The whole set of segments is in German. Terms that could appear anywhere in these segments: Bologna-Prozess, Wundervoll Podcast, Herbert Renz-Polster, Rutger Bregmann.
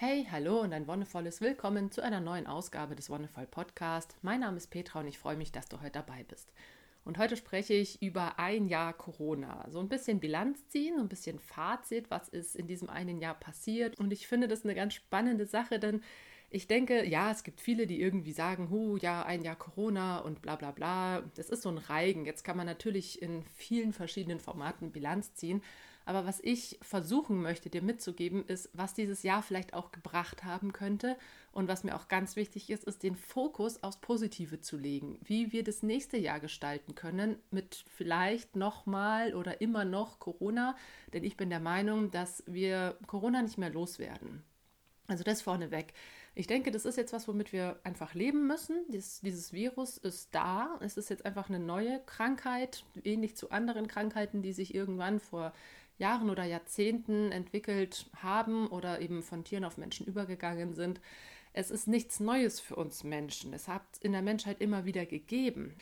Hey, hallo und ein wundervolles Willkommen zu einer neuen Ausgabe des Wundervoll Podcast. Mein Name ist Petra und ich freue mich, dass du heute dabei bist. Und heute spreche ich über ein Jahr Corona. So ein bisschen Bilanz ziehen, so ein bisschen Fazit, was ist in diesem einen Jahr passiert. Und ich finde das eine ganz spannende Sache, denn ich denke, ja, es gibt viele, die irgendwie sagen, ja, ein Jahr Corona und bla bla bla. Das ist so ein Reigen. Jetzt kann man natürlich in vielen verschiedenen Formaten Bilanz ziehen. Aber was ich versuchen möchte, dir mitzugeben, ist, was dieses Jahr vielleicht auch gebracht haben könnte. Und was mir auch ganz wichtig ist den Fokus aufs Positive zu legen. Wie wir das nächste Jahr gestalten können mit vielleicht nochmal oder immer noch Corona. Denn ich bin der Meinung, dass wir Corona nicht mehr loswerden. Also das vorneweg. Ich denke, das ist jetzt was, womit wir einfach leben müssen. Dieses Virus ist da. Es ist jetzt einfach eine neue Krankheit, ähnlich zu anderen Krankheiten, die sich irgendwann vor Jahren oder Jahrzehnten entwickelt haben oder eben von Tieren auf Menschen übergegangen sind. Es ist nichts Neues für uns Menschen. Es hat es in der Menschheit immer wieder gegeben.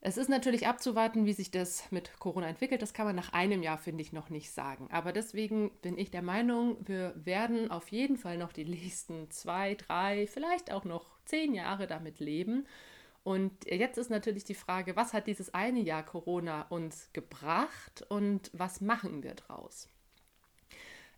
Es ist natürlich abzuwarten, wie sich das mit Corona entwickelt. Das kann man nach einem Jahr, finde ich, noch nicht sagen. Aber deswegen bin ich der Meinung, wir werden auf jeden Fall noch die nächsten 2, 3, vielleicht auch noch 10 Jahre damit leben. Und jetzt ist natürlich die Frage, was hat dieses eine Jahr Corona uns gebracht und was machen wir draus?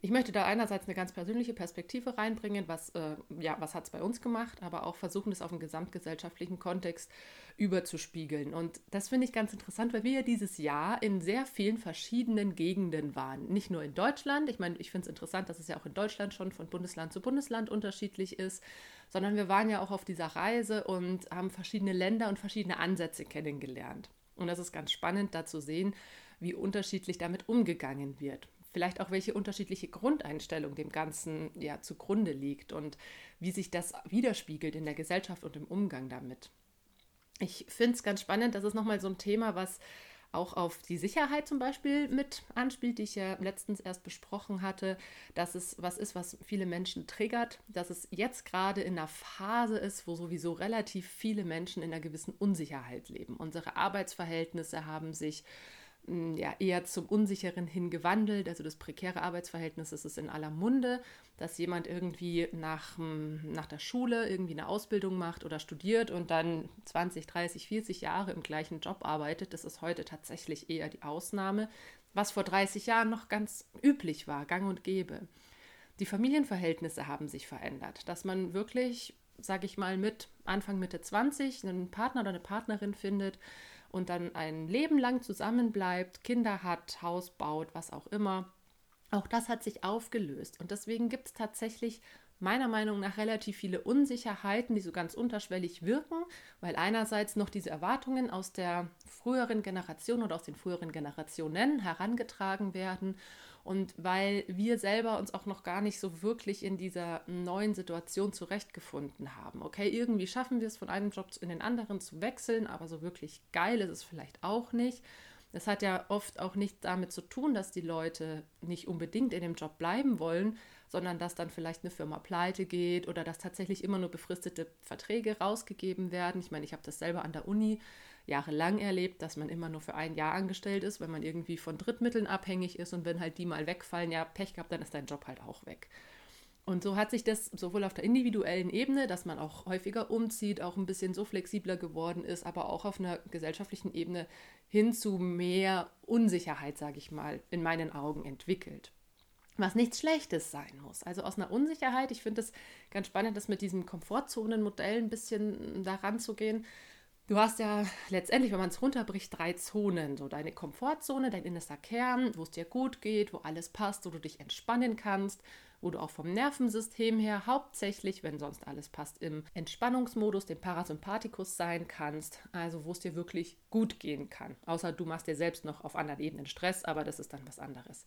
Ich möchte da einerseits eine ganz persönliche Perspektive reinbringen, was hat es bei uns gemacht, aber auch versuchen, das auf den gesamtgesellschaftlichen Kontext überzuspiegeln. Und das finde ich ganz interessant, weil wir ja dieses Jahr in sehr vielen verschiedenen Gegenden waren. Nicht nur in Deutschland, ich meine, ich finde es interessant, dass es ja auch in Deutschland schon von Bundesland zu Bundesland unterschiedlich ist, sondern wir waren ja auch auf dieser Reise und haben verschiedene Länder und verschiedene Ansätze kennengelernt. Und das ist ganz spannend, da zu sehen, wie unterschiedlich damit umgegangen wird. Vielleicht auch, welche unterschiedliche Grundeinstellung dem Ganzen ja zugrunde liegt und wie sich das widerspiegelt in der Gesellschaft und im Umgang damit. Ich finde es ganz spannend, das ist nochmal so ein Thema, was auch auf die Sicherheit zum Beispiel mit anspielt, die ich ja letztens erst besprochen hatte, dass es was ist, was viele Menschen triggert, dass es jetzt gerade in einer Phase ist, wo sowieso relativ viele Menschen in einer gewissen Unsicherheit leben. Unsere Arbeitsverhältnisse haben sich eher zum Unsicheren hingewandelt. Also das prekäre Arbeitsverhältnis ist in aller Munde, dass jemand irgendwie nach der Schule irgendwie eine Ausbildung macht oder studiert und dann 20, 30, 40 Jahre im gleichen Job arbeitet. Das ist heute tatsächlich eher die Ausnahme, was vor 30 Jahren noch ganz üblich war, gang und gäbe. Die Familienverhältnisse haben sich verändert, dass man wirklich, sage ich mal, mit Anfang, Mitte 20 einen Partner oder eine Partnerin findet und dann ein Leben lang zusammenbleibt, Kinder hat, Haus baut, was auch immer. Auch das hat sich aufgelöst. Und deswegen gibt es tatsächlich meiner Meinung nach relativ viele Unsicherheiten, die so ganz unterschwellig wirken, weil einerseits noch diese Erwartungen aus der früheren Generation oder aus den früheren Generationen herangetragen werden und weil wir selber uns auch noch gar nicht so wirklich in dieser neuen Situation zurechtgefunden haben. Okay, irgendwie schaffen wir es, von einem Job in den anderen zu wechseln, aber so wirklich geil ist es vielleicht auch nicht. Das hat ja oft auch nicht damit zu tun, dass die Leute nicht unbedingt in dem Job bleiben wollen, sondern dass dann vielleicht eine Firma pleite geht oder dass tatsächlich immer nur befristete Verträge rausgegeben werden. Ich meine, ich habe das selber an der Uni jahrelang erlebt, dass man immer nur für ein Jahr angestellt ist, wenn man irgendwie von Drittmitteln abhängig ist und wenn halt die mal wegfallen, ja, Pech gehabt, dann ist dein Job halt auch weg. Und so hat sich das sowohl auf der individuellen Ebene, dass man auch häufiger umzieht, auch ein bisschen so flexibler geworden ist, aber auch auf einer gesellschaftlichen Ebene hin zu mehr Unsicherheit, sage ich mal, in meinen Augen entwickelt. Was nichts Schlechtes sein muss. Also aus einer Unsicherheit, ich finde es ganz spannend, das mit diesem Komfortzonenmodell ein bisschen daran zu gehen. Du hast ja letztendlich, wenn man es runterbricht, 3 Zonen. So deine Komfortzone, dein innerster Kern, wo es dir gut geht, wo alles passt, wo du dich entspannen kannst, wo du auch vom Nervensystem her hauptsächlich, wenn sonst alles passt, im Entspannungsmodus, dem Parasympathikus sein kannst, also wo es dir wirklich gut gehen kann. Außer du machst dir selbst noch auf anderen Ebenen Stress, aber das ist dann was anderes.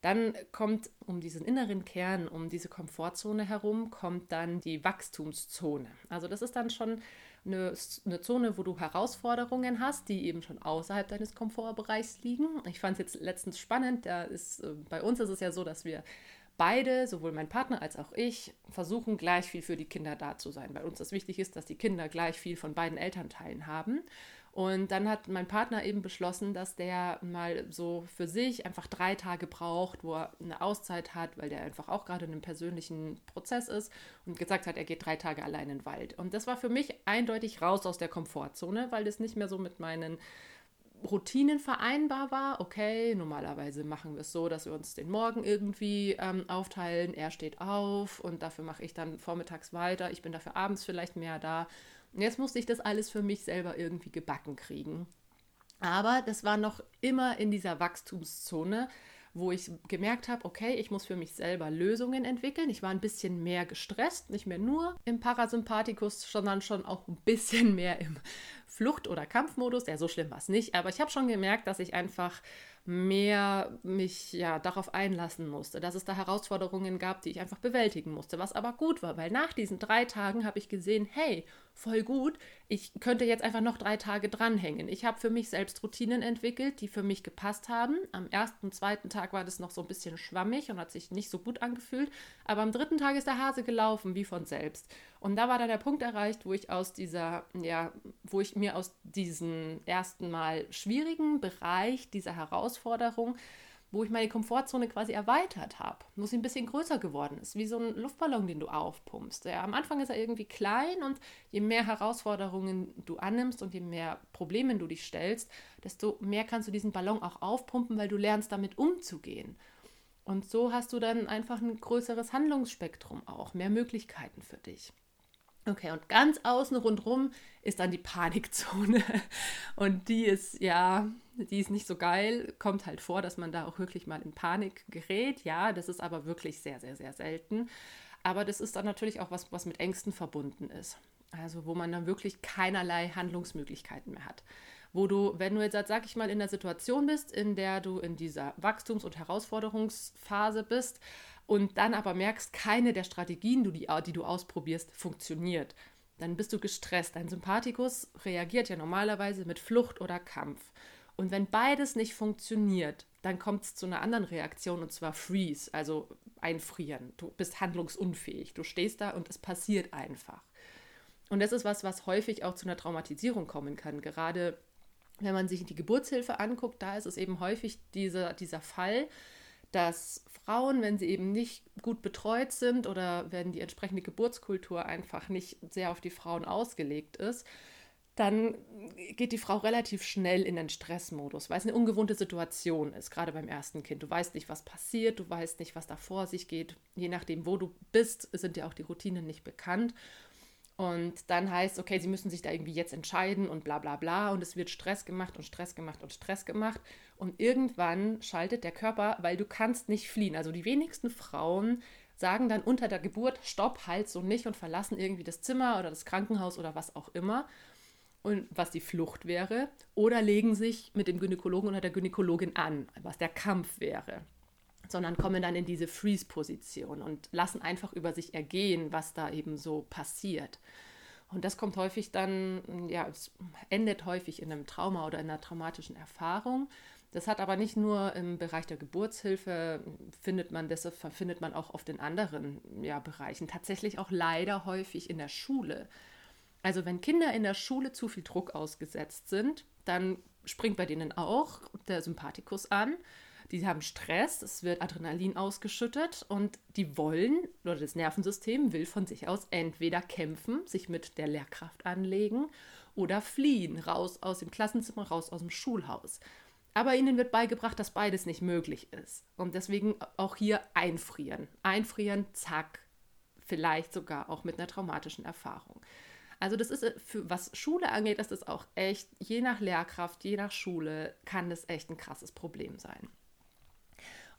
Dann kommt um diesen inneren Kern, um diese Komfortzone herum, kommt dann die Wachstumszone. Also das ist dann schon eine Zone, wo du Herausforderungen hast, die eben schon außerhalb deines Komfortbereichs liegen. Ich fand es jetzt letztens spannend, bei uns ist es ja so, dass wir beide, sowohl mein Partner als auch ich, versuchen gleich viel für die Kinder da zu sein, weil uns das wichtig ist, dass die Kinder gleich viel von beiden Elternteilen haben. Und dann hat mein Partner eben beschlossen, dass der mal so für sich einfach 3 Tage braucht, wo er eine Auszeit hat, weil der einfach auch gerade in einem persönlichen Prozess ist und gesagt hat, er geht 3 Tage allein in den Wald. Und das war für mich eindeutig raus aus der Komfortzone, weil das nicht mehr so mit meinen Routinen vereinbar war. Okay, normalerweise machen wir es so, dass wir uns den Morgen irgendwie aufteilen. Er steht auf und dafür mache ich dann vormittags weiter. Ich bin dafür abends vielleicht mehr da. Und jetzt musste ich das alles für mich selber irgendwie gebacken kriegen. Aber das war noch immer in dieser Wachstumszone, wo ich gemerkt habe, okay, ich muss für mich selber Lösungen entwickeln. Ich war ein bisschen mehr gestresst, nicht mehr nur im Parasympathikus, sondern schon auch ein bisschen mehr im Flucht- oder Kampfmodus, ja, so schlimm war es nicht, aber ich habe schon gemerkt, dass ich einfach mehr mich ja darauf einlassen musste, dass es da Herausforderungen gab, die ich einfach bewältigen musste, was aber gut war, weil nach diesen 3 Tagen habe ich gesehen, hey, voll gut, ich könnte jetzt einfach noch 3 Tage dranhängen. Ich habe für mich selbst Routinen entwickelt, die für mich gepasst haben. Am 1., 2. Tag war das noch so ein bisschen schwammig und hat sich nicht so gut angefühlt, aber am 3. Tag ist der Hase gelaufen, wie von selbst. Und da war dann der Punkt erreicht, wo ich mir aus diesem ersten Mal schwierigen Bereich dieser Herausforderung, wo ich meine Komfortzone quasi erweitert habe, wo sie ein bisschen größer geworden ist, wie so ein Luftballon, den du aufpumpst. Ja, am Anfang ist er irgendwie klein und je mehr Herausforderungen du annimmst und je mehr Problemen du dich stellst, desto mehr kannst du diesen Ballon auch aufpumpen, weil du lernst, damit umzugehen. Und so hast du dann einfach ein größeres Handlungsspektrum auch, mehr Möglichkeiten für dich. Okay, und ganz außen rundherum ist dann die Panikzone und die ist nicht so geil, kommt halt vor, dass man da auch wirklich mal in Panik gerät, ja, das ist aber wirklich sehr, sehr, sehr selten, aber das ist dann natürlich auch was mit Ängsten verbunden ist, also wo man dann wirklich keinerlei Handlungsmöglichkeiten mehr hat. Wo du, wenn du jetzt, sag ich mal, in der Situation bist, in der du in dieser Wachstums- und Herausforderungsphase bist und dann aber merkst, keine der Strategien, die du ausprobierst, funktioniert, dann bist du gestresst. Dein Sympathikus reagiert ja normalerweise mit Flucht oder Kampf. Und wenn beides nicht funktioniert, dann kommt es zu einer anderen Reaktion, und zwar Freeze, also einfrieren. Du bist handlungsunfähig, du stehst da und es passiert einfach. Und das ist was häufig auch zu einer Traumatisierung kommen kann, gerade wenn man sich die Geburtshilfe anguckt, da ist es eben häufig dieser Fall, dass Frauen, wenn sie eben nicht gut betreut sind oder wenn die entsprechende Geburtskultur einfach nicht sehr auf die Frauen ausgelegt ist, dann geht die Frau relativ schnell in den Stressmodus, weil es eine ungewohnte Situation ist, gerade beim ersten Kind. Du weißt nicht, was passiert, du weißt nicht, was da vor sich geht. Je nachdem, wo du bist, sind dir auch die Routinen nicht bekannt. Und dann heißt, okay, sie müssen sich da irgendwie jetzt entscheiden und bla bla bla. Und es wird Stress gemacht und Stress gemacht und Stress gemacht. Und irgendwann schaltet der Körper, weil du kannst nicht fliehen. Also die wenigsten Frauen sagen dann unter der Geburt, stopp, halt so nicht und verlassen irgendwie das Zimmer oder das Krankenhaus oder was auch immer. Und was die Flucht wäre. Oder legen sich mit dem Gynäkologen oder der Gynäkologin an, was der Kampf wäre. Sondern kommen dann in diese Freeze-Position und lassen einfach über sich ergehen, was da eben so passiert. Und das kommt häufig dann, es endet häufig in einem Trauma oder in einer traumatischen Erfahrung. Das hat aber nicht nur im Bereich der Geburtshilfe, findet man auch oft in anderen Bereichen, tatsächlich auch leider häufig in der Schule. Also wenn Kinder in der Schule zu viel Druck ausgesetzt sind, dann springt bei denen auch der Sympathikus an. Die haben Stress, es wird Adrenalin ausgeschüttet und das Nervensystem will von sich aus entweder kämpfen, sich mit der Lehrkraft anlegen oder fliehen, raus aus dem Klassenzimmer, raus aus dem Schulhaus. Aber ihnen wird beigebracht, dass beides nicht möglich ist. Und deswegen auch hier einfrieren. Einfrieren, zack, vielleicht sogar auch mit einer traumatischen Erfahrung. Also das ist, was Schule angeht, ist das auch echt, je nach Lehrkraft, je nach Schule, kann das echt ein krasses Problem sein.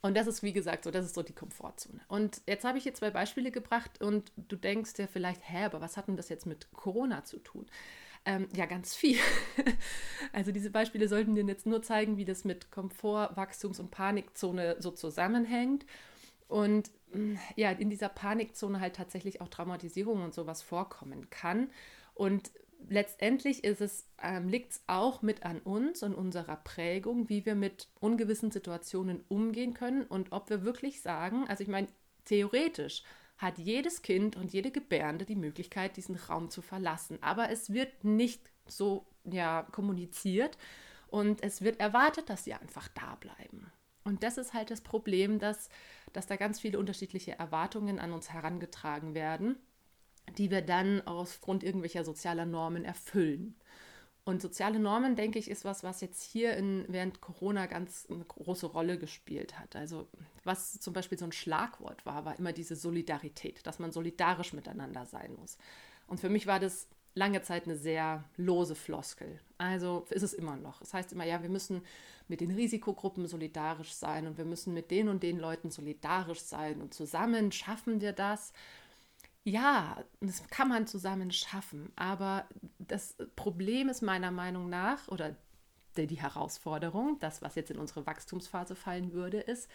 Und das ist, wie gesagt, so, das ist so die Komfortzone. Und jetzt habe ich hier 2 Beispiele gebracht und du denkst dir vielleicht, aber was hat denn das jetzt mit Corona zu tun? Ganz viel. Also diese Beispiele sollten dir jetzt nur zeigen, wie das mit Komfort, Wachstums- und Panikzone so zusammenhängt. Und ja, in dieser Panikzone halt tatsächlich auch Traumatisierung und sowas vorkommen kann. Und letztendlich liegt es auch mit an uns und unserer Prägung, wie wir mit ungewissen Situationen umgehen können und ob wir wirklich sagen, also ich meine, theoretisch hat jedes Kind und jede Gebärende die Möglichkeit, diesen Raum zu verlassen, aber es wird nicht so ja kommuniziert und es wird erwartet, dass sie einfach da bleiben. Und das ist halt das Problem, dass da ganz viele unterschiedliche Erwartungen an uns herangetragen werden, die wir dann aufgrund irgendwelcher sozialer Normen erfüllen. Und soziale Normen, denke ich, ist was jetzt hier während Corona ganz eine große Rolle gespielt hat. Also was zum Beispiel so ein Schlagwort war immer diese Solidarität, dass man solidarisch miteinander sein muss. Und für mich war das lange Zeit eine sehr lose Floskel. Also ist es immer noch. Das heißt immer, ja, wir müssen mit den Risikogruppen solidarisch sein und wir müssen mit den und den Leuten solidarisch sein und zusammen schaffen wir das. Ja, das kann man zusammen schaffen, aber das Problem ist meiner Meinung nach, oder die Herausforderung, das, was jetzt in unsere Wachstumsphase fallen würde, ist,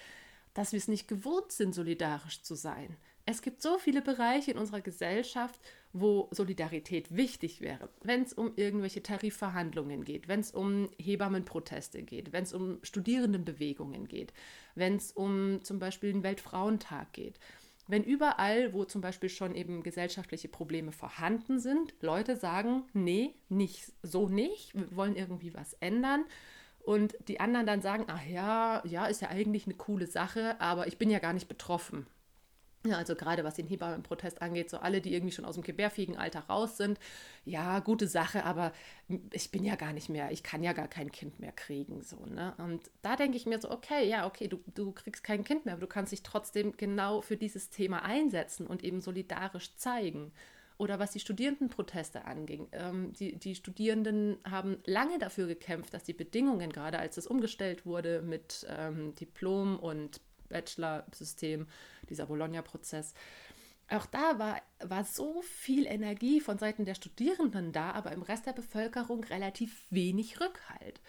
dass wir es nicht gewohnt sind, solidarisch zu sein. Es gibt so viele Bereiche in unserer Gesellschaft, wo Solidarität wichtig wäre. Wenn es um irgendwelche Tarifverhandlungen geht, wenn es um Hebammenproteste geht, wenn es um Studierendenbewegungen geht, wenn es um zum Beispiel den Weltfrauentag geht. Wenn überall, wo zum Beispiel schon eben gesellschaftliche Probleme vorhanden sind, Leute sagen, nee, nicht so nicht, wir wollen irgendwie was ändern. Und die anderen dann sagen, ach ja, ist ja eigentlich eine coole Sache, aber ich bin ja gar nicht betroffen. Ja, also gerade was den Hebammenprotest angeht, so alle, die irgendwie schon aus dem gebärfähigen Alter raus sind, ja, gute Sache, aber ich bin ja gar nicht mehr, ich kann ja gar kein Kind mehr kriegen, so, ne? Und da denke ich mir so, okay, du kriegst kein Kind mehr, aber du kannst dich trotzdem genau für dieses Thema einsetzen und eben solidarisch zeigen. Oder was die Studierendenproteste anging. Die Studierenden haben lange dafür gekämpft, dass die Bedingungen, gerade als das umgestellt wurde mit Diplom und Bachelor-System, dieser Bologna-Prozess, auch da war so viel Energie von Seiten der Studierenden da, aber im Rest der Bevölkerung relativ wenig Rückhalt.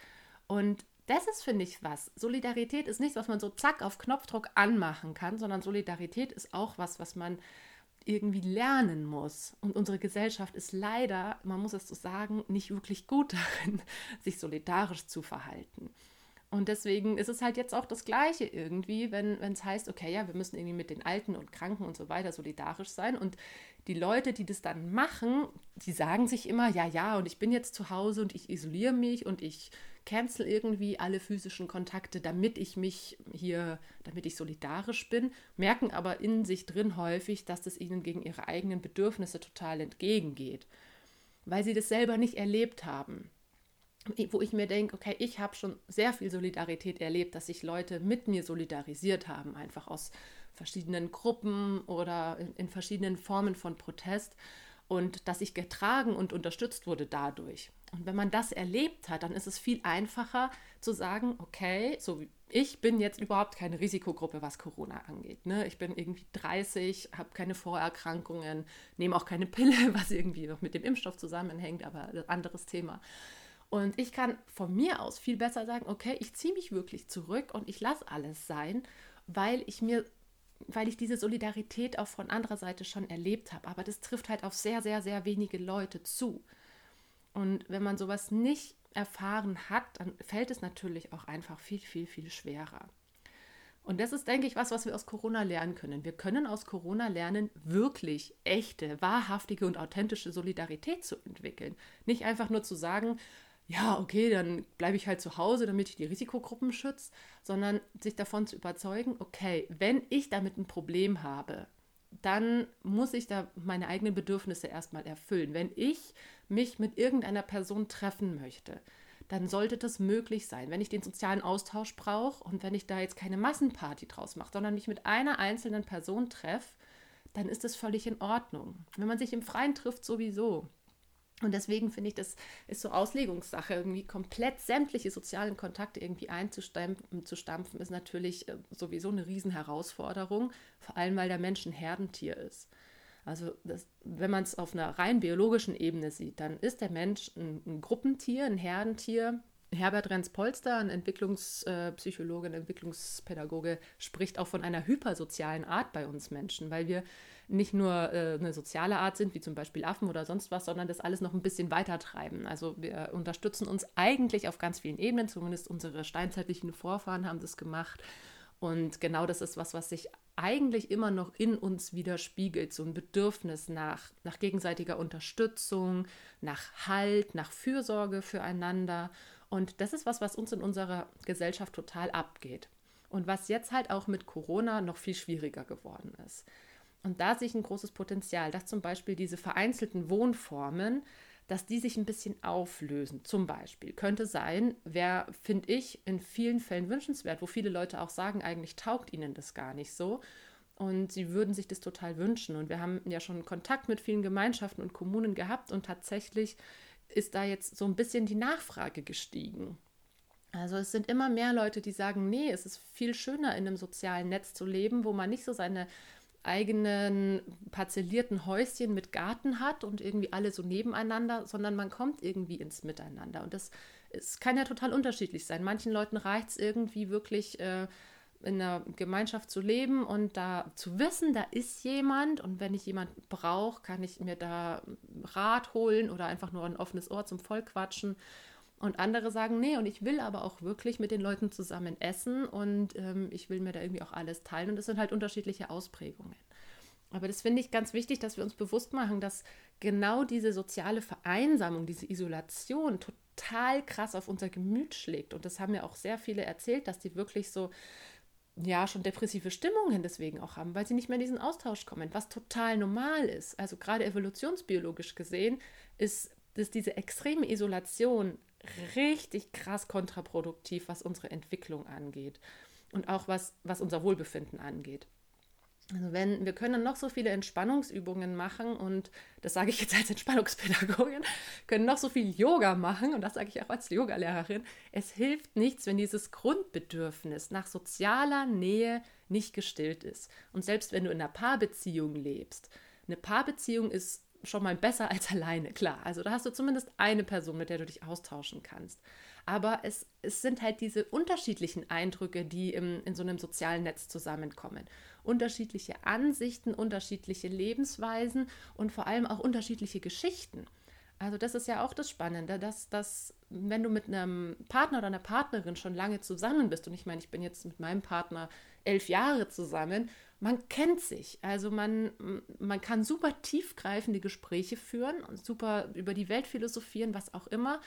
Und das ist, finde ich, was. Solidarität ist nichts, was man so zack auf Knopfdruck anmachen kann, sondern Solidarität ist auch was man irgendwie lernen muss. Und unsere Gesellschaft ist leider, man muss es so sagen, nicht wirklich gut darin, sich solidarisch zu verhalten. Und deswegen ist es halt jetzt auch das Gleiche irgendwie, wenn es heißt, okay, ja, wir müssen irgendwie mit den Alten und Kranken und so weiter solidarisch sein. Und die Leute, die das dann machen, die sagen sich immer, ja, und ich bin jetzt zu Hause und ich isoliere mich und ich cancel irgendwie alle physischen Kontakte, damit ich solidarisch bin, merken aber in sich drin häufig, dass das ihnen gegen ihre eigenen Bedürfnisse total entgegengeht, weil sie das selber nicht erlebt haben. Wo ich mir denke, okay, ich habe schon sehr viel Solidarität erlebt, dass sich Leute mit mir solidarisiert haben, einfach aus verschiedenen Gruppen oder in verschiedenen Formen von Protest und dass ich getragen und unterstützt wurde dadurch. Und wenn man das erlebt hat, dann ist es viel einfacher zu sagen, okay, so ich bin jetzt überhaupt keine Risikogruppe, was Corona angeht. Ne? Ich bin irgendwie 30, habe keine Vorerkrankungen, nehme auch keine Pille, was irgendwie noch mit dem Impfstoff zusammenhängt, aber ein anderes Thema. Und ich kann von mir aus viel besser sagen, okay, ich ziehe mich wirklich zurück und ich lasse alles sein, weil ich diese Solidarität auch von anderer Seite schon erlebt habe. Aber das trifft halt auf sehr, sehr, sehr wenige Leute zu. Und wenn man sowas nicht erfahren hat, dann fällt es natürlich auch einfach viel, viel, viel schwerer. Und das ist, denke ich, was wir aus Corona lernen können. Wir können aus Corona lernen, wirklich echte, wahrhaftige und authentische Solidarität zu entwickeln. Nicht einfach nur zu sagen, ja, okay, dann bleibe ich halt zu Hause, damit ich die Risikogruppen schütze, sondern sich davon zu überzeugen, okay, wenn ich damit ein Problem habe, dann muss ich da meine eigenen Bedürfnisse erstmal erfüllen. Wenn ich mich mit irgendeiner Person treffen möchte, dann sollte das möglich sein. Wenn ich den sozialen Austausch brauche und wenn ich da jetzt keine Massenparty draus mache, sondern mich mit einer einzelnen Person treffe, dann ist das völlig in Ordnung. Wenn man sich im Freien trifft, sowieso. Und deswegen finde ich, das ist so Auslegungssache, irgendwie komplett sämtliche sozialen Kontakte irgendwie einzustampfen, ist natürlich sowieso eine Riesenherausforderung, vor allem, weil der Mensch ein Herdentier ist. Also wenn man es auf einer rein biologischen Ebene sieht, dann ist der Mensch ein Gruppentier, ein Herdentier. Herbert Renz-Polster, ein Entwicklungspsychologe, ein Entwicklungspädagoge, spricht auch von einer hypersozialen Art bei uns Menschen, weil wir nicht nur eine soziale Art sind, wie zum Beispiel Affen oder sonst was, sondern das alles noch ein bisschen weiter treiben. Also wir unterstützen uns eigentlich auf ganz vielen Ebenen, zumindest unsere steinzeitlichen Vorfahren haben das gemacht. Und genau das ist was sich eigentlich immer noch in uns widerspiegelt, so ein Bedürfnis nach gegenseitiger Unterstützung, nach Halt, nach Fürsorge füreinander. Und das ist was uns in unserer Gesellschaft total abgeht und was jetzt halt auch mit Corona noch viel schwieriger geworden ist. Und da sehe ich ein großes Potenzial, dass zum Beispiel diese vereinzelten Wohnformen, dass die sich ein bisschen auflösen. Zum Beispiel könnte sein, wäre, finde ich, in vielen Fällen wünschenswert, wo viele Leute auch sagen, eigentlich taugt ihnen das gar nicht so und sie würden sich das total wünschen. Und wir haben ja schon Kontakt mit vielen Gemeinschaften und Kommunen gehabt und tatsächlich ist da jetzt so ein bisschen die Nachfrage gestiegen. Also es sind immer mehr Leute, die sagen, nee, es ist viel schöner, in einem sozialen Netz zu leben, wo man nicht so seine eigenen parzellierten Häuschen mit Garten hat und irgendwie alle so nebeneinander, sondern man kommt irgendwie ins Miteinander. Und das kann ja total unterschiedlich sein. Manchen Leuten reicht es irgendwie wirklich, in einer Gemeinschaft zu leben und da zu wissen, da ist jemand und wenn ich jemanden brauche, kann ich mir da Rat holen oder einfach nur ein offenes Ohr zum Volk quatschen. Und andere sagen, nee, und ich will aber auch wirklich mit den Leuten zusammen essen und ich will mir da irgendwie auch alles teilen. Und es sind halt unterschiedliche Ausprägungen. Aber das finde ich ganz wichtig, dass wir uns bewusst machen, dass genau diese soziale Vereinsamung, diese Isolation total krass auf unser Gemüt schlägt. Und das haben ja auch sehr viele erzählt, dass die wirklich so, ja, schon depressive Stimmungen deswegen auch haben, weil sie nicht mehr in diesen Austausch kommen, was total normal ist. Also gerade evolutionsbiologisch gesehen ist diese extreme Isolation richtig krass kontraproduktiv, was unsere Entwicklung angeht und auch was unser Wohlbefinden angeht. Also wir können noch so viele Entspannungsübungen machen und das sage ich jetzt als Entspannungspädagogin, können noch so viel Yoga machen und das sage ich auch als Yogalehrerin. Es hilft nichts, wenn dieses Grundbedürfnis nach sozialer Nähe nicht gestillt ist. Und selbst wenn du in einer Paarbeziehung lebst, eine Paarbeziehung ist schon mal besser als alleine, klar. Also da hast du zumindest eine Person, mit der du dich austauschen kannst. Aber es sind halt diese unterschiedlichen Eindrücke, die in so einem sozialen Netz zusammenkommen. Unterschiedliche Ansichten, unterschiedliche Lebensweisen und vor allem auch unterschiedliche Geschichten. Also das ist ja auch das Spannende, dass wenn du mit einem Partner oder einer Partnerin schon lange zusammen bist, und ich meine, ich bin jetzt mit meinem Partner 11 Jahre zusammen, man kennt sich, also man kann super tiefgreifende Gespräche führen und super über die Welt philosophieren, was auch immer,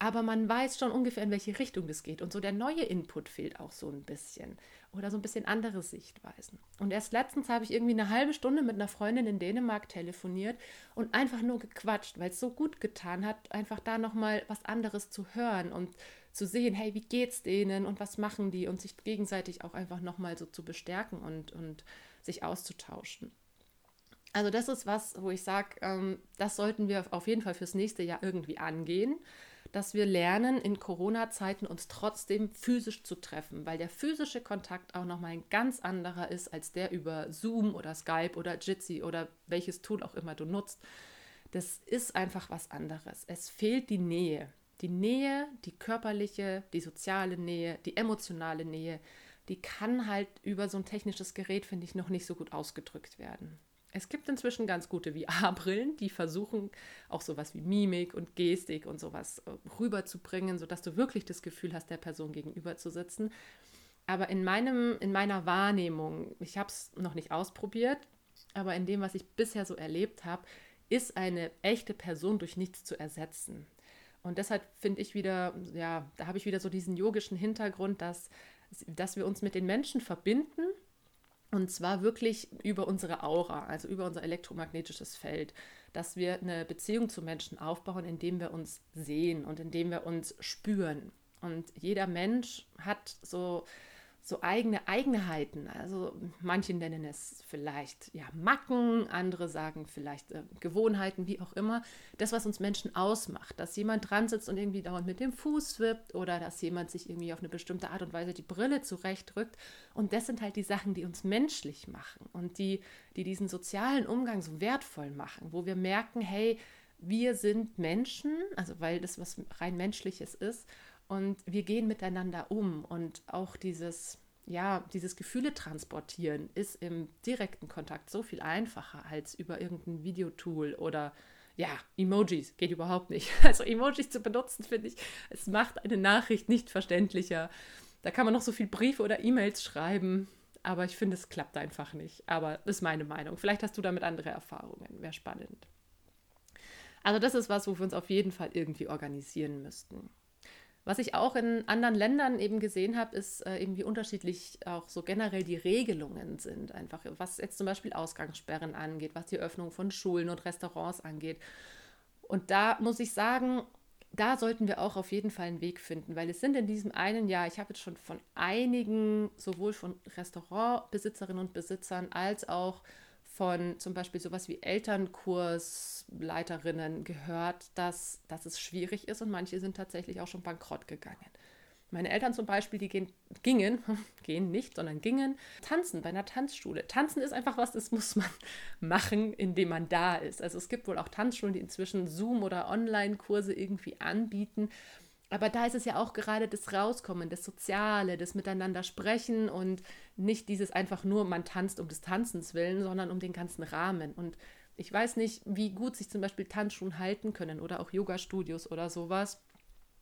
aber man weiß schon ungefähr, in welche Richtung das geht und so der neue Input fehlt auch so ein bisschen oder so ein bisschen andere Sichtweisen. Und erst letztens habe ich irgendwie eine halbe Stunde mit einer Freundin in Dänemark telefoniert und einfach nur gequatscht, weil es so gut getan hat, einfach da nochmal was anderes zu hören und zu sehen, hey, wie geht's denen und was machen die und sich gegenseitig auch einfach nochmal so zu bestärken und sich auszutauschen. Also das ist was, wo ich sage, das sollten wir auf jeden Fall fürs nächste Jahr irgendwie angehen, dass wir lernen, in Corona-Zeiten uns trotzdem physisch zu treffen, weil der physische Kontakt auch nochmal ein ganz anderer ist als der über Zoom oder Skype oder Jitsi oder welches Tool auch immer du nutzt. Das ist einfach was anderes. Es fehlt die Nähe. Die Nähe, die körperliche, die soziale Nähe, die emotionale Nähe, die kann halt über so ein technisches Gerät, finde ich, noch nicht so gut ausgedrückt werden. Es gibt inzwischen ganz gute VR-Brillen, die versuchen, auch sowas wie Mimik und Gestik und sowas rüberzubringen, sodass du wirklich das Gefühl hast, der Person gegenüber zu sitzen. Aber in meiner Wahrnehmung, ich habe es noch nicht ausprobiert, aber in dem, was ich bisher so erlebt habe, ist eine echte Person durch nichts zu ersetzen. Und deshalb finde ich wieder, ja, da habe ich wieder so diesen yogischen Hintergrund, dass wir uns mit den Menschen verbinden und zwar wirklich über unsere Aura, also über unser elektromagnetisches Feld, dass wir eine Beziehung zu Menschen aufbauen, indem wir uns sehen und indem wir uns spüren. Und jeder Mensch hat so eigene Eigenheiten, also manche nennen es vielleicht ja Macken, andere sagen vielleicht Gewohnheiten, wie auch immer. Das, was uns Menschen ausmacht, dass jemand dran sitzt und irgendwie dauernd mit dem Fuß wippt oder dass jemand sich irgendwie auf eine bestimmte Art und Weise die Brille zurechtrückt. Und das sind halt die Sachen, die uns menschlich machen und die diesen sozialen Umgang so wertvoll machen, wo wir merken, hey, wir sind Menschen, also weil das was rein Menschliches ist. Und wir gehen miteinander um und auch dieses Gefühle transportieren ist im direkten Kontakt so viel einfacher als über irgendein Videotool oder ja, Emojis geht überhaupt nicht. Also Emojis zu benutzen, finde ich, es macht eine Nachricht nicht verständlicher. Da kann man noch so viel Briefe oder E-Mails schreiben. aber ich finde, es klappt einfach nicht. Aber das ist meine Meinung. Vielleicht hast du damit andere Erfahrungen. Wäre spannend. Also das ist was, wo wir uns auf jeden Fall irgendwie organisieren müssten. Was ich auch in anderen Ländern eben gesehen habe, ist eben, wie unterschiedlich auch so generell die Regelungen sind. Einfach, was jetzt zum Beispiel Ausgangssperren angeht, was die Öffnung von Schulen und Restaurants angeht. Und da muss ich sagen, da sollten wir auch auf jeden Fall einen Weg finden, weil es sind in diesem einen Jahr, ich habe jetzt schon von einigen, sowohl von Restaurantbesitzerinnen und Besitzern als auch von zum Beispiel sowas wie Elternkursleiterinnen gehört, dass es schwierig ist und manche sind tatsächlich auch schon bankrott gegangen. Meine Eltern zum Beispiel, die gingen tanzen bei einer Tanzschule. Tanzen ist einfach was, das muss man machen, indem man da ist. Also es gibt wohl auch Tanzschulen, die inzwischen Zoom- oder Online-Kurse irgendwie anbieten. Aber da ist es ja auch gerade das Rauskommen, das Soziale, das Miteinander sprechen und nicht dieses einfach nur, man tanzt um des Tanzens willen, sondern um den ganzen Rahmen. Und ich weiß nicht, wie gut sich zum Beispiel Tanzschulen halten können oder auch Yoga-Studios oder sowas,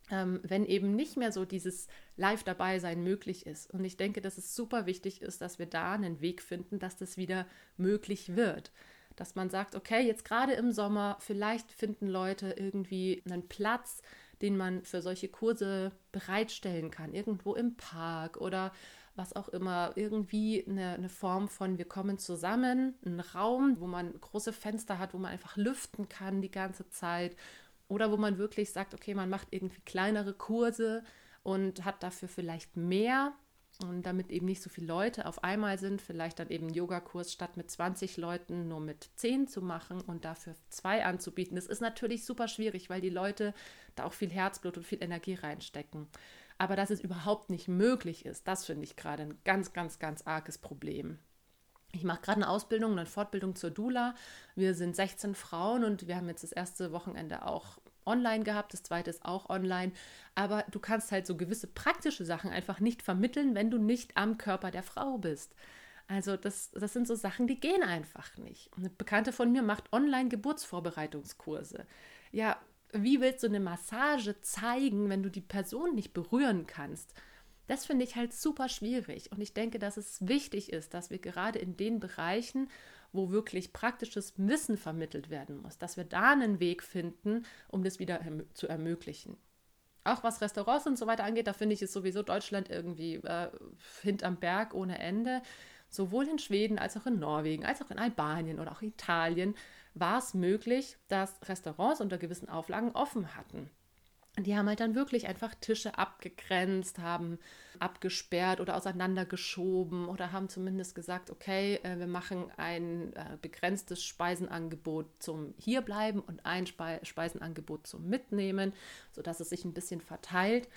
wenn eben nicht mehr so dieses Live-Dabei-Sein möglich ist. Und ich denke, dass es super wichtig ist, dass wir da einen Weg finden, dass das wieder möglich wird. Dass man sagt, okay, jetzt gerade im Sommer, vielleicht finden Leute irgendwie einen Platz, den man für solche Kurse bereitstellen kann, irgendwo im Park oder was auch immer, irgendwie eine Form von wir kommen zusammen, ein Raum, wo man große Fenster hat, wo man einfach lüften kann die ganze Zeit oder wo man wirklich sagt, okay, man macht irgendwie kleinere Kurse und hat dafür vielleicht mehr und damit eben nicht so viele Leute auf einmal sind, vielleicht dann eben einen Yogakurs statt mit 20 Leuten nur mit 10 zu machen und dafür 2 anzubieten. Das ist natürlich super schwierig, weil die Leute da auch viel Herzblut und viel Energie reinstecken. Aber dass es überhaupt nicht möglich ist, das finde ich gerade ein ganz, ganz, ganz arges Problem. Ich mache gerade eine Ausbildung, eine Fortbildung zur Doula. Wir sind 16 Frauen und wir haben jetzt das erste Wochenende auch online gehabt, das zweite ist auch online, aber du kannst halt so gewisse praktische Sachen einfach nicht vermitteln, wenn du nicht am Körper der Frau bist. Also das sind so Sachen, die gehen einfach nicht. Eine Bekannte von mir macht online Geburtsvorbereitungskurse. Ja, wie willst du eine Massage zeigen, wenn du die Person nicht berühren kannst? Das finde ich halt super schwierig und ich denke, dass es wichtig ist, dass wir gerade in den Bereichen, wo wirklich praktisches Wissen vermittelt werden muss, dass wir da einen Weg finden, um das wieder zu ermöglichen. Auch was Restaurants und so weiter angeht, da finde ich es sowieso Deutschland irgendwie hinterm Berg ohne Ende. Sowohl in Schweden als auch in Norwegen, als auch in Albanien oder auch Italien war es möglich, dass Restaurants unter gewissen Auflagen offen hatten. Die haben halt dann wirklich einfach Tische abgegrenzt, haben abgesperrt oder auseinandergeschoben oder haben zumindest gesagt, okay, wir machen ein begrenztes Speisenangebot zum Hierbleiben und ein Speisenangebot zum Mitnehmen, sodass es sich ein bisschen verteilt.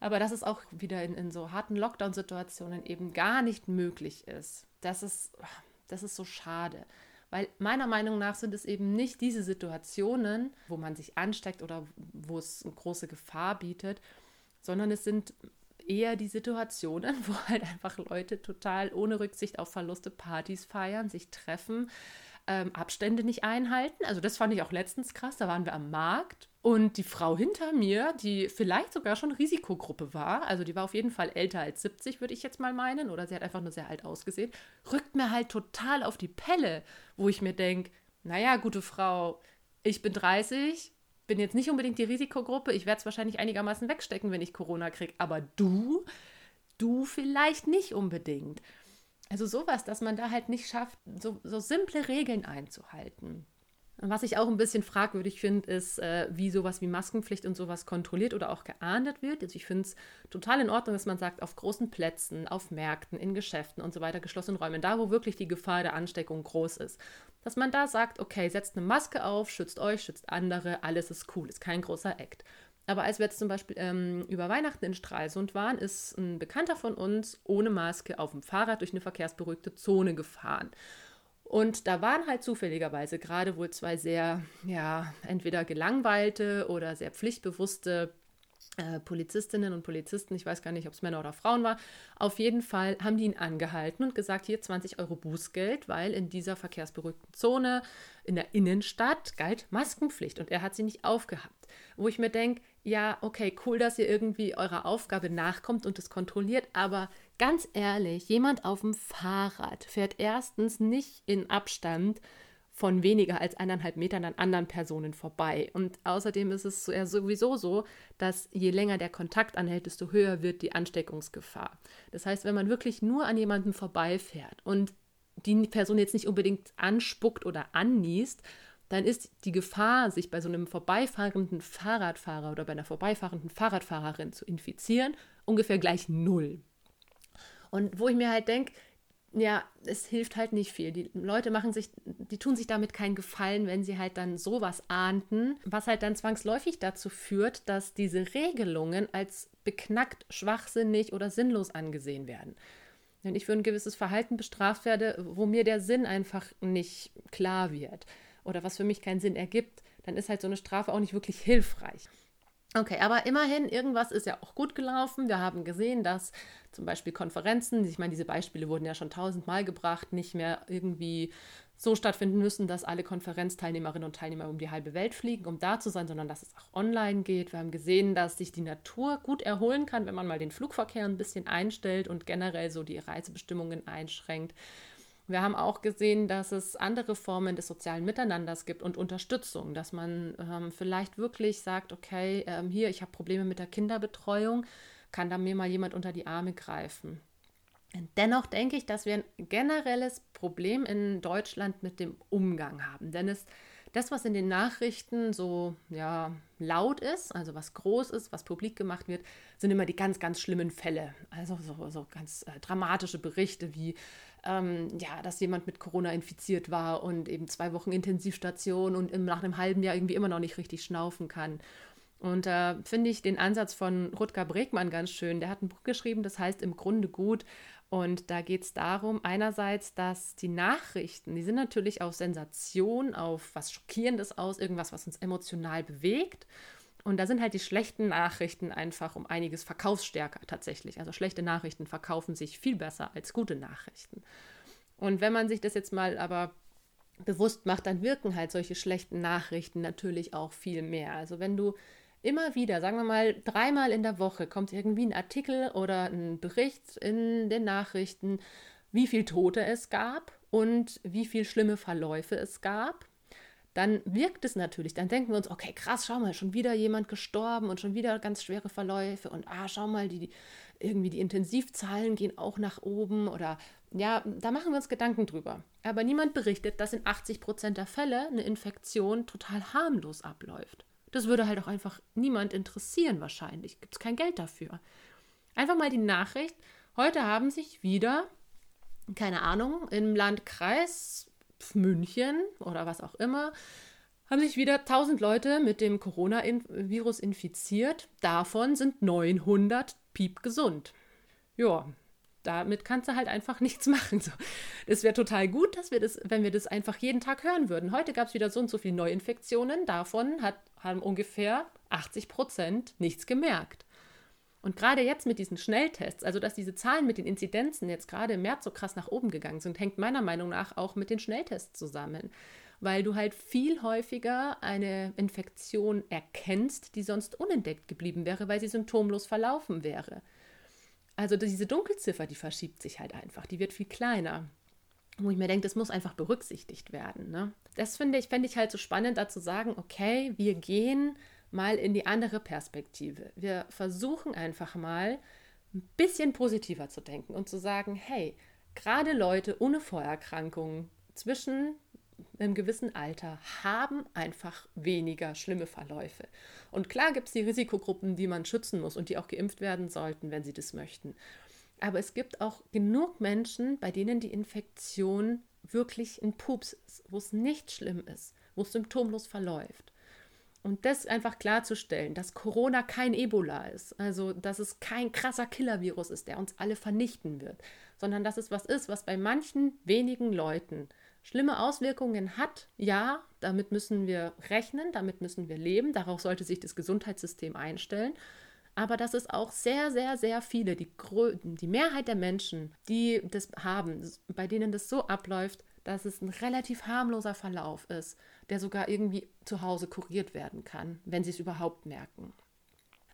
Aber dass es auch wieder in so harten Lockdown-Situationen eben gar nicht möglich ist, das ist so schade. Weil meiner Meinung nach sind es eben nicht diese Situationen, wo man sich ansteckt oder wo es eine große Gefahr bietet, sondern es sind eher die Situationen, wo halt einfach Leute total ohne Rücksicht auf Verluste Partys feiern, sich treffen, Abstände nicht einhalten. Also das fand ich auch letztens krass, da waren wir am Markt und die Frau hinter mir, die vielleicht sogar schon Risikogruppe war, also die war auf jeden Fall älter als 70, würde ich jetzt mal meinen, oder sie hat einfach nur sehr alt ausgesehen, rückt mir halt total auf die Pelle, wo ich mir denke, naja, gute Frau, ich bin 30, bin jetzt nicht unbedingt die Risikogruppe, ich werde es wahrscheinlich einigermaßen wegstecken, wenn ich Corona kriege, aber du vielleicht nicht unbedingt. Also sowas, dass man da halt nicht schafft, so simple Regeln einzuhalten. Und was ich auch ein bisschen fragwürdig finde, ist, wie sowas wie Maskenpflicht und sowas kontrolliert oder auch geahndet wird. Also ich finde es total in Ordnung, dass man sagt, auf großen Plätzen, auf Märkten, in Geschäften und so weiter, geschlossenen Räumen, da wo wirklich die Gefahr der Ansteckung groß ist. Dass man da sagt, okay, setzt eine Maske auf, schützt euch, schützt andere, alles ist cool, ist kein großer Act. Aber als wir jetzt zum Beispiel über Weihnachten in Stralsund waren, ist ein Bekannter von uns ohne Maske auf dem Fahrrad durch eine verkehrsberuhigte Zone gefahren. Und da waren halt zufälligerweise gerade wohl 2 sehr, ja, entweder gelangweilte oder sehr pflichtbewusste Polizistinnen und Polizisten, ich weiß gar nicht, ob es Männer oder Frauen war, auf jeden Fall haben die ihn angehalten und gesagt, hier 20 € Bußgeld, weil in dieser verkehrsberuhigten Zone in der Innenstadt galt Maskenpflicht und er hat sie nicht aufgehabt. Wo ich mir denke, ja, okay, cool, dass ihr irgendwie eurer Aufgabe nachkommt und es kontrolliert, aber Ganz ehrlich, jemand auf dem Fahrrad fährt erstens nicht in Abstand von weniger als 1,5 Metern an anderen Personen vorbei. Und außerdem ist es sowieso so, dass je länger der Kontakt anhält, desto höher wird die Ansteckungsgefahr. Das heißt, wenn man wirklich nur an jemandem vorbeifährt und die Person jetzt nicht unbedingt anspuckt oder anniest, dann ist die Gefahr, sich bei so einem vorbeifahrenden Fahrradfahrer oder bei einer vorbeifahrenden Fahrradfahrerin zu infizieren, ungefähr gleich 0. Und wo ich mir halt denke, ja, es hilft halt nicht viel. Die Leute tun sich damit keinen Gefallen, wenn sie halt dann sowas ahnden, was halt dann zwangsläufig dazu führt, dass diese Regelungen als beknackt, schwachsinnig oder sinnlos angesehen werden. Wenn ich für ein gewisses Verhalten bestraft werde, wo mir der Sinn einfach nicht klar wird oder was für mich keinen Sinn ergibt, dann ist halt so eine Strafe auch nicht wirklich hilfreich. Okay, aber immerhin, irgendwas ist ja auch gut gelaufen. Wir haben gesehen, dass zum Beispiel Konferenzen, ich meine, diese Beispiele wurden ja schon 1000-mal gebracht, nicht mehr irgendwie so stattfinden müssen, dass alle Konferenzteilnehmerinnen und Teilnehmer um die halbe Welt fliegen, um da zu sein, sondern dass es auch online geht. Wir haben gesehen, dass sich die Natur gut erholen kann, wenn man mal den Flugverkehr ein bisschen einstellt und generell so die Reisebestimmungen einschränkt. Wir haben auch gesehen, dass es andere Formen des sozialen Miteinanders gibt und Unterstützung, dass man vielleicht wirklich sagt, okay, hier, ich habe Probleme mit der Kinderbetreuung, kann da mir mal jemand unter die Arme greifen. Dennoch denke ich, dass wir ein generelles Problem in Deutschland mit dem Umgang haben, denn das, was in den Nachrichten so laut ist, also was groß ist, was publik gemacht wird, sind immer die ganz, ganz schlimmen Fälle. Also so ganz dramatische Berichte wie, dass jemand mit Corona infiziert war und eben 2 Wochen Intensivstation und nach einem halben Jahr irgendwie immer noch nicht richtig schnaufen kann. Und da finde ich den Ansatz von Rutger Bregmann ganz schön. Der hat ein Buch geschrieben, das heißt Im Grunde gut. Und da geht es darum, einerseits, dass die Nachrichten, die sind natürlich auf Sensation, auf was Schockierendes aus, irgendwas, was uns emotional bewegt. Und da sind halt die schlechten Nachrichten einfach um einiges verkaufsstärker tatsächlich. Also schlechte Nachrichten verkaufen sich viel besser als gute Nachrichten. Und wenn man sich das jetzt mal aber bewusst macht, dann wirken halt solche schlechten Nachrichten natürlich auch viel mehr. Also wenn du immer wieder, sagen wir mal, 3-mal in der Woche kommt irgendwie ein Artikel oder ein Bericht in den Nachrichten, wie viel Tote es gab und wie viel schlimme Verläufe es gab, dann wirkt es natürlich, dann denken wir uns, okay, krass, schau mal, schon wieder jemand gestorben und schon wieder ganz schwere Verläufe und schau mal, die Intensivzahlen gehen auch nach oben oder da machen wir uns Gedanken drüber. Aber niemand berichtet, dass in 80% der Fälle eine Infektion total harmlos abläuft. Das würde halt auch einfach niemand interessieren wahrscheinlich. Gibt es kein Geld dafür. Einfach mal die Nachricht, heute haben sich wieder, keine Ahnung, im Landkreis München oder was auch immer, haben sich wieder 1000 Leute mit dem Coronavirus infiziert. Davon sind 900 piepgesund. Ja, damit kannst du halt einfach nichts machen. So. Das wäre total gut, wenn wir das einfach jeden Tag hören würden. Heute gab es wieder so und so viele Neuinfektionen. Davon haben ungefähr 80% nichts gemerkt. Und gerade jetzt mit diesen Schnelltests, also dass diese Zahlen mit den Inzidenzen jetzt gerade im März so krass nach oben gegangen sind, hängt meiner Meinung nach auch mit den Schnelltests zusammen. Weil du halt viel häufiger eine Infektion erkennst, die sonst unentdeckt geblieben wäre, weil sie symptomlos verlaufen wäre. Also diese Dunkelziffer, die verschiebt sich halt einfach, die wird viel kleiner. Wo ich mir denke, das muss einfach berücksichtigt werden. Ne? Das fände ich halt so spannend, da zu sagen, okay, wir gehen mal in die andere Perspektive. Wir versuchen einfach mal, ein bisschen positiver zu denken und zu sagen, hey, gerade Leute ohne Vorerkrankungen zwischen einem gewissen Alter haben einfach weniger schlimme Verläufe. Und klar gibt es die Risikogruppen, die man schützen muss und die auch geimpft werden sollten, wenn sie das möchten. Aber es gibt auch genug Menschen, bei denen die Infektion wirklich ein Pups ist, wo es nicht schlimm ist, wo es symptomlos verläuft. Und das einfach klarzustellen, dass Corona kein Ebola ist, also dass es kein krasser Killervirus ist, der uns alle vernichten wird, sondern dass es was ist, was bei manchen wenigen Leuten schlimme Auswirkungen hat, ja, damit müssen wir rechnen, damit müssen wir leben, darauf sollte sich das Gesundheitssystem einstellen, aber dass es auch sehr, sehr, sehr viele, die Mehrheit der Menschen, die das haben, bei denen das so abläuft, dass es ein relativ harmloser Verlauf ist, der sogar irgendwie zu Hause kuriert werden kann, wenn sie es überhaupt merken.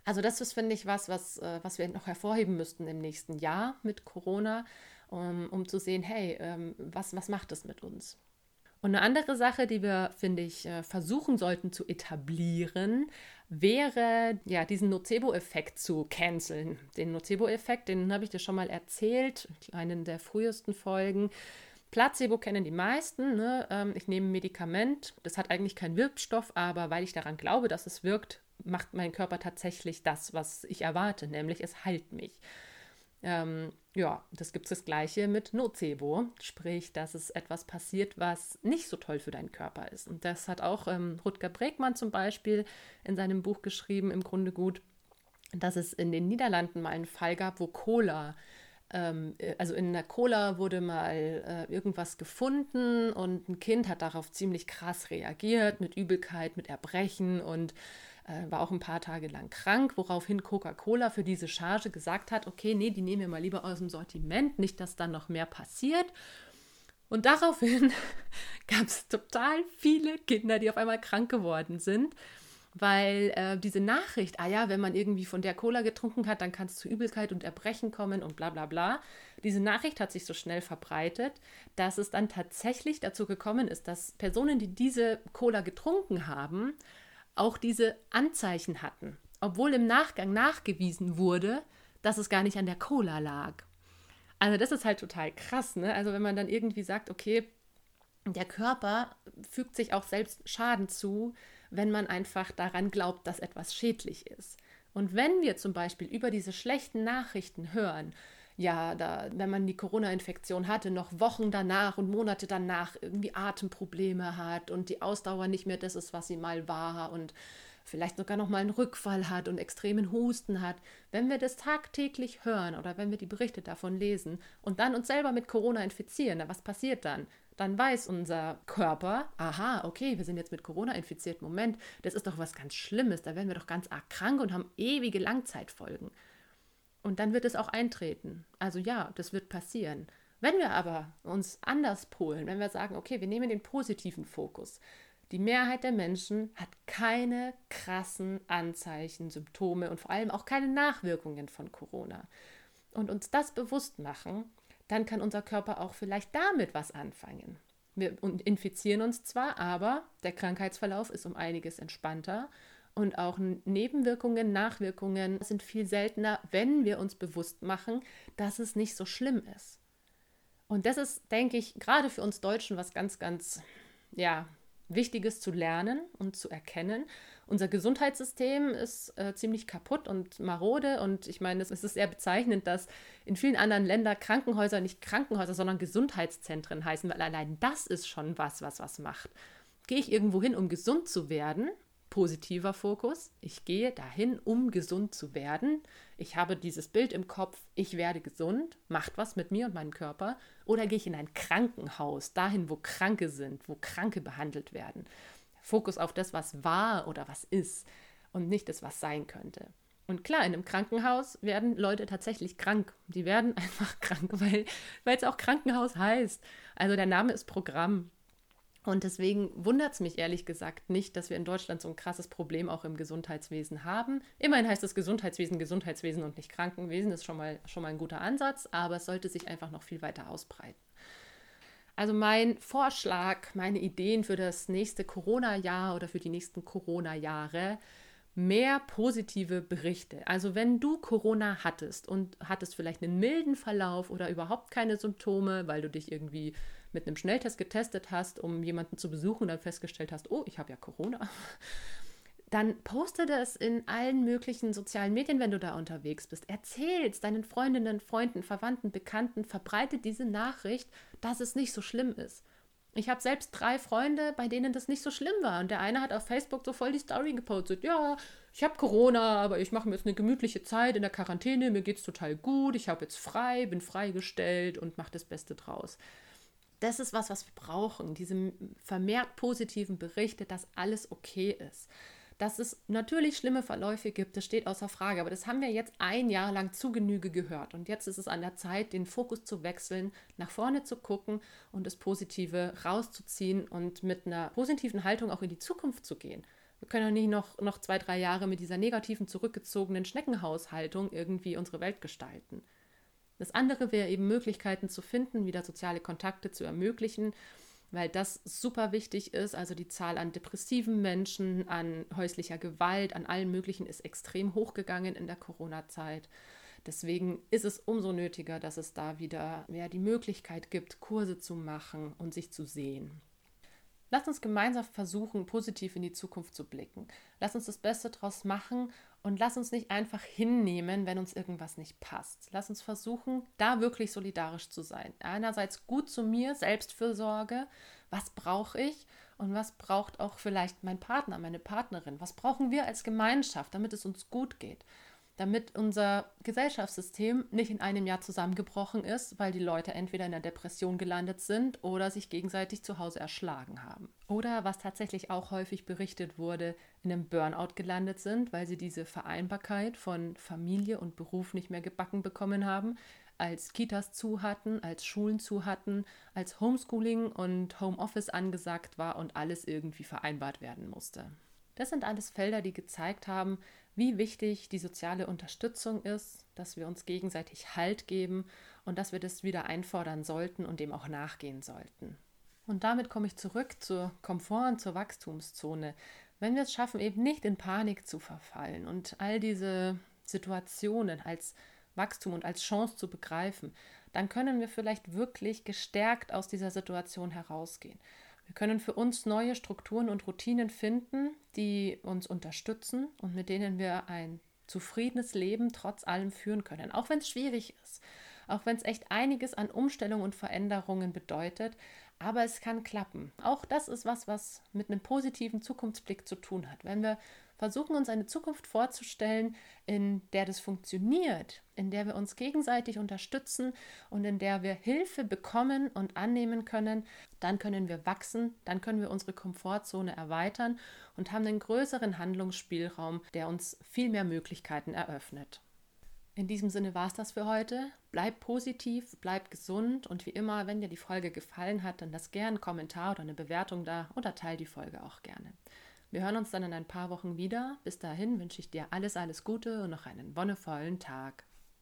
Also das ist, finde ich, was wir noch hervorheben müssten im nächsten Jahr mit Corona, um zu sehen, hey, was macht das mit uns? Und eine andere Sache, die wir, finde ich, versuchen sollten zu etablieren, wäre, ja, diesen Nocebo-Effekt zu canceln. Den Nocebo-Effekt, den habe ich dir schon mal erzählt, in einer der frühesten Folgen. Placebo kennen die meisten, ne? Ich nehme ein Medikament, das hat eigentlich keinen Wirkstoff, aber weil ich daran glaube, dass es wirkt, macht mein Körper tatsächlich das, was ich erwarte, nämlich es heilt mich. Ja, das gibt es das Gleiche mit Nocebo, sprich, dass es etwas passiert, was nicht so toll für deinen Körper ist. Und das hat auch Rutger Bregmann zum Beispiel in seinem Buch geschrieben, im Grunde gut, dass es in den Niederlanden mal einen Fall gab, wo Cola, also in der Cola wurde mal irgendwas gefunden und ein Kind hat darauf ziemlich krass reagiert, mit Übelkeit, mit Erbrechen und war auch ein paar Tage lang krank, woraufhin Coca-Cola für diese Charge gesagt hat, okay, nee, die nehmen wir mal lieber aus dem Sortiment, nicht, dass dann noch mehr passiert. Und daraufhin gab es total viele Kinder, die auf einmal krank geworden sind, weil diese Nachricht, ah ja, wenn man irgendwie von der Cola getrunken hat, dann kann es zu Übelkeit und Erbrechen kommen und bla bla bla. Diese Nachricht hat sich so schnell verbreitet, dass es dann tatsächlich dazu gekommen ist, dass Personen, die diese Cola getrunken haben, auch diese Anzeichen hatten, obwohl im Nachgang nachgewiesen wurde, dass es gar nicht an der Cola lag. Also das ist halt total krass, ne? Also wenn man dann irgendwie sagt, okay, der Körper fügt sich auch selbst Schaden zu, wenn man einfach daran glaubt, dass etwas schädlich ist. Und wenn wir zum Beispiel über diese schlechten Nachrichten hören, ja, wenn man die Corona-Infektion hatte, noch Wochen danach und Monate danach irgendwie Atemprobleme hat und die Ausdauer nicht mehr das ist, was sie mal war und vielleicht sogar noch mal einen Rückfall hat und extremen Husten hat. Wenn wir das tagtäglich hören oder wenn wir die Berichte davon lesen und dann uns selber mit Corona infizieren, was passiert dann? Dann weiß unser Körper, aha, okay, wir sind jetzt mit Corona infiziert, Moment, das ist doch was ganz Schlimmes, da werden wir doch ganz arg krank und haben ewige Langzeitfolgen. Und dann wird es auch eintreten. Also ja, das wird passieren. Wenn wir aber uns anders polen, wenn wir sagen, okay, wir nehmen den positiven Fokus. Die Mehrheit der Menschen hat keine krassen Anzeichen, Symptome und vor allem auch keine Nachwirkungen von Corona. Und uns das bewusst machen, dann kann unser Körper auch vielleicht damit was anfangen. Wir infizieren uns zwar, aber der Krankheitsverlauf ist um einiges entspannter. Und auch Nebenwirkungen, Nachwirkungen sind viel seltener, wenn wir uns bewusst machen, dass es nicht so schlimm ist. Und das ist, denke ich, gerade für uns Deutschen was ganz, ganz, ja, Wichtiges zu lernen und zu erkennen. Unser Gesundheitssystem ist ziemlich kaputt und marode. Und ich meine, es ist sehr bezeichnend, dass in vielen anderen Ländern Krankenhäuser nicht Krankenhäuser, sondern Gesundheitszentren heißen, weil allein das ist schon was macht. Gehe ich irgendwo hin, um gesund zu werden? Positiver Fokus. Ich gehe dahin, um gesund zu werden. Ich habe dieses Bild im Kopf, ich werde gesund, macht was mit mir und meinem Körper. Oder gehe ich in ein Krankenhaus, dahin, wo Kranke sind, wo Kranke behandelt werden. Fokus auf das, was war oder was ist und nicht das, was sein könnte. Und klar, in einem Krankenhaus werden Leute tatsächlich krank. Die werden einfach krank, weil es auch Krankenhaus heißt. Also der Name ist Programm. Und deswegen wundert es mich ehrlich gesagt nicht, dass wir in Deutschland so ein krasses Problem auch im Gesundheitswesen haben. Immerhin heißt das Gesundheitswesen und nicht Krankenwesen, ist schon mal ein guter Ansatz, aber es sollte sich einfach noch viel weiter ausbreiten. Also mein Vorschlag, meine Ideen für das nächste Corona-Jahr oder für die nächsten Corona-Jahre: mehr positive Berichte. Also wenn du Corona hattest und hattest vielleicht einen milden Verlauf oder überhaupt keine Symptome, weil du dich irgendwie mit einem Schnelltest getestet hast, um jemanden zu besuchen und dann festgestellt hast, oh, ich habe ja Corona, dann poste das in allen möglichen sozialen Medien, wenn du da unterwegs bist. Erzähl es deinen Freundinnen, Freunden, Verwandten, Bekannten, verbreite diese Nachricht, dass es nicht so schlimm ist. Ich habe selbst 3 Freunde, bei denen das nicht so schlimm war. Und der eine hat auf Facebook so voll die Story gepostet. Ja, ich habe Corona, aber ich mache mir jetzt eine gemütliche Zeit in der Quarantäne. Mir geht's total gut. Ich habe jetzt frei, bin freigestellt und mache das Beste draus. Das ist was wir brauchen. Diese vermehrt positiven Berichte, dass alles okay ist. Dass es natürlich schlimme Verläufe gibt, das steht außer Frage. Aber das haben wir jetzt ein Jahr lang zu Genüge gehört. Und jetzt ist es an der Zeit, den Fokus zu wechseln, nach vorne zu gucken und das Positive rauszuziehen und mit einer positiven Haltung auch in die Zukunft zu gehen. Wir können doch nicht noch 2-3 Jahre mit dieser negativen, zurückgezogenen Schneckenhaushaltung irgendwie unsere Welt gestalten. Das andere wäre eben Möglichkeiten zu finden, wieder soziale Kontakte zu ermöglichen, weil das super wichtig ist. Also die Zahl an depressiven Menschen, an häuslicher Gewalt, an allem Möglichen ist extrem hochgegangen in der Corona-Zeit. Deswegen ist es umso nötiger, dass es da wieder mehr die Möglichkeit gibt, Kurse zu machen und sich zu sehen. Lasst uns gemeinsam versuchen, positiv in die Zukunft zu blicken. Lasst uns das Beste draus machen und lasst uns nicht einfach hinnehmen, wenn uns irgendwas nicht passt. Lasst uns versuchen, da wirklich solidarisch zu sein. Einerseits gut zu mir, Selbstfürsorge, was brauche ich und was braucht auch vielleicht mein Partner, meine Partnerin. Was brauchen wir als Gemeinschaft, damit es uns gut geht, damit unser Gesellschaftssystem nicht in einem Jahr zusammengebrochen ist, weil die Leute entweder in der Depression gelandet sind oder sich gegenseitig zu Hause erschlagen haben. Oder, was tatsächlich auch häufig berichtet wurde, in einem Burnout gelandet sind, weil sie diese Vereinbarkeit von Familie und Beruf nicht mehr gebacken bekommen haben, als Kitas zu hatten, als Schulen zu hatten, als Homeschooling und Homeoffice angesagt war und alles irgendwie vereinbart werden musste. Das sind alles Felder, die gezeigt haben, wie wichtig die soziale Unterstützung ist, dass wir uns gegenseitig Halt geben und dass wir das wieder einfordern sollten und dem auch nachgehen sollten. Und damit komme ich zurück zur Komfort- und zur Wachstumszone. Wenn wir es schaffen, eben nicht in Panik zu verfallen und all diese Situationen als Wachstum und als Chance zu begreifen, dann können wir vielleicht wirklich gestärkt aus dieser Situation herausgehen. Wir können für uns neue Strukturen und Routinen finden, die uns unterstützen und mit denen wir ein zufriedenes Leben trotz allem führen können. Auch wenn es schwierig ist, auch wenn es echt einiges an Umstellungen und Veränderungen bedeutet, aber es kann klappen. Auch das ist was mit einem positiven Zukunftsblick zu tun hat. Wenn wir versuchen, uns eine Zukunft vorzustellen, in der das funktioniert, in der wir uns gegenseitig unterstützen und in der wir Hilfe bekommen und annehmen können, dann können wir wachsen, dann können wir unsere Komfortzone erweitern und haben einen größeren Handlungsspielraum, der uns viel mehr Möglichkeiten eröffnet. In diesem Sinne war es das für heute. Bleib positiv, bleib gesund und wie immer, wenn dir die Folge gefallen hat, dann lass gerne einen Kommentar oder eine Bewertung da oder teile die Folge auch gerne. Wir hören uns dann in ein paar Wochen wieder. Bis dahin wünsche ich dir alles Gute und noch einen wundervollen Tag.